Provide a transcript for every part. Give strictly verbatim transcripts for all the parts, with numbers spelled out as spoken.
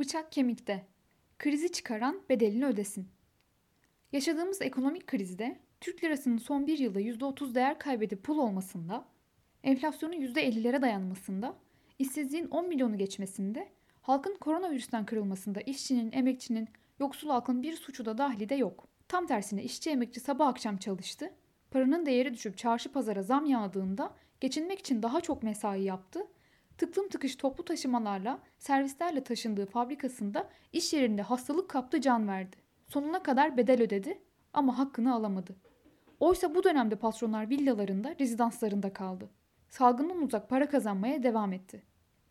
bıçak kemikte, krizi çıkaran bedelini ödesin. Yaşadığımız ekonomik krizde Türk lirasının son bir yılda yüzde otuz değer kaybedip pul olmasında, enflasyonun yüzde ellilere dayanmasında, işsizliğin on milyonu geçmesinde, halkın koronavirüsten kırılmasında işçinin, emekçinin, yoksul halkın bir suçu da dahli de yok. Tam tersine işçi emekçi sabah akşam çalıştı, paranın değeri düşüp çarşı pazara zam yağdığında geçinmek için daha çok mesai yaptı, tıklım tıkış toplu taşımalarla, servislerle taşındığı fabrikasında iş yerinde hastalık kaptı can verdi. Sonuna kadar bedel ödedi ama hakkını alamadı. Oysa bu dönemde patronlar villalarında, rezidanslarında kaldı. Salgından uzak para kazanmaya devam etti.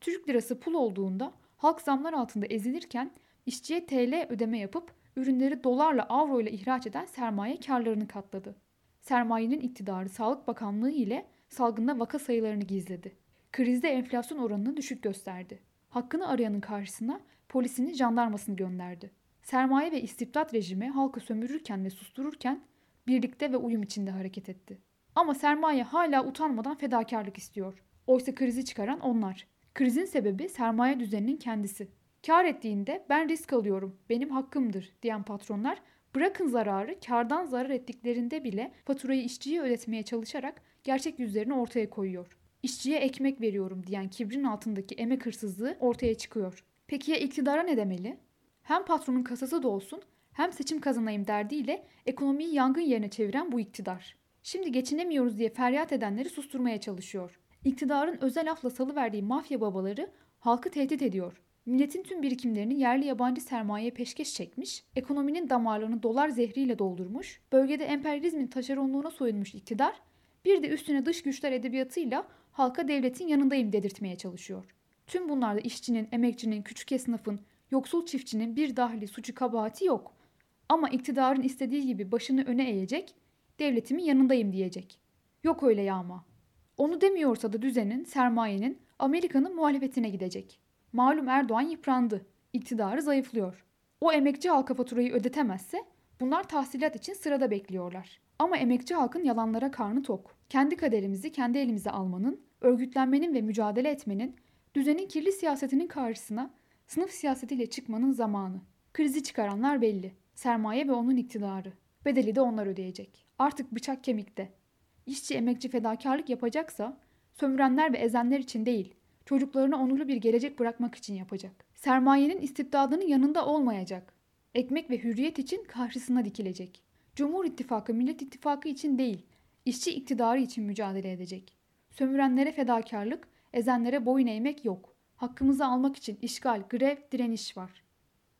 Türk lirası pul olduğunda halk zamlar altında ezilirken işçiye T L ödeme yapıp ürünleri dolarla, avroyla ihraç eden sermaye karlarını katladı. Sermayenin iktidarı Sağlık Bakanlığı ile salgında vaka sayılarını gizledi. Krizde enflasyon oranını düşük gösterdi. Hakkını arayanın karşısına polisini, jandarmasını gönderdi. Sermaye ve istibdat rejimi halkı sömürürken ve sustururken birlikte ve uyum içinde hareket etti. Ama sermaye hala utanmadan fedakarlık istiyor. Oysa krizi çıkaran onlar. Krizin sebebi sermaye düzeninin kendisi. Kâr ettiğinde ben risk alıyorum, benim hakkımdır diyen patronlar bırakın zararı, kârdan zarar ettiklerinde bile faturayı işçiye ödetmeye çalışarak gerçek yüzlerini ortaya koyuyor. İşçiye ekmek veriyorum diyen kibrin altındaki emek hırsızlığı ortaya çıkıyor. Peki ya iktidara ne demeli? Hem patronun kasası dolsun hem seçim kazanayım derdiyle ekonomiyi yangın yerine çeviren bu iktidar. Şimdi geçinemiyoruz diye feryat edenleri susturmaya çalışıyor. İktidarın özel afla salıverdiği mafya babaları halkı tehdit ediyor. Milletin tüm birikimlerini yerli yabancı sermayeye peşkeş çekmiş, ekonominin damarlarını dolar zehriyle doldurmuş, bölgede emperyalizmin taşeronluğuna soyunmuş iktidar, bir de üstüne dış güçler edebiyatıyla halka devletin yanındayım dedirtmeye çalışıyor. Tüm bunlarda işçinin, emekçinin, küçük esnafın, yoksul çiftçinin bir dahli suçu kabahati yok. Ama iktidarın istediği gibi başını öne eğecek, devletimin yanındayım diyecek. Yok öyle yağma. Onu demiyorsa da düzenin, sermayenin, Amerika'nın muhalefetine gidecek. Malum Erdoğan yıprandı. İktidarı zayıflıyor. O emekçi halka faturayı ödetemezse bunlar tahsilat için sırada bekliyorlar. Ama emekçi halkın yalanlara karnı tok. Kendi kaderimizi kendi elimize almanın, örgütlenmenin ve mücadele etmenin, düzenin kirli siyasetinin karşısına sınıf siyasetiyle çıkmanın zamanı. Krizi çıkaranlar belli. Sermaye ve onun iktidarı. Bedeli de onlar ödeyecek. Artık bıçak kemikte. İşçi emekçi fedakarlık yapacaksa sömürenler ve ezenler için değil, çocuklarına onurlu bir gelecek bırakmak için yapacak. Sermayenin istibdadının yanında olmayacak. Ekmek ve hürriyet için karşısına dikilecek. Cumhur İttifakı, Millet İttifakı için değil, işçi iktidarı için mücadele edecek. Sömürenlere fedakarlık, ezenlere boyun eğmek yok. Hakkımızı almak için işgal, grev, direniş var.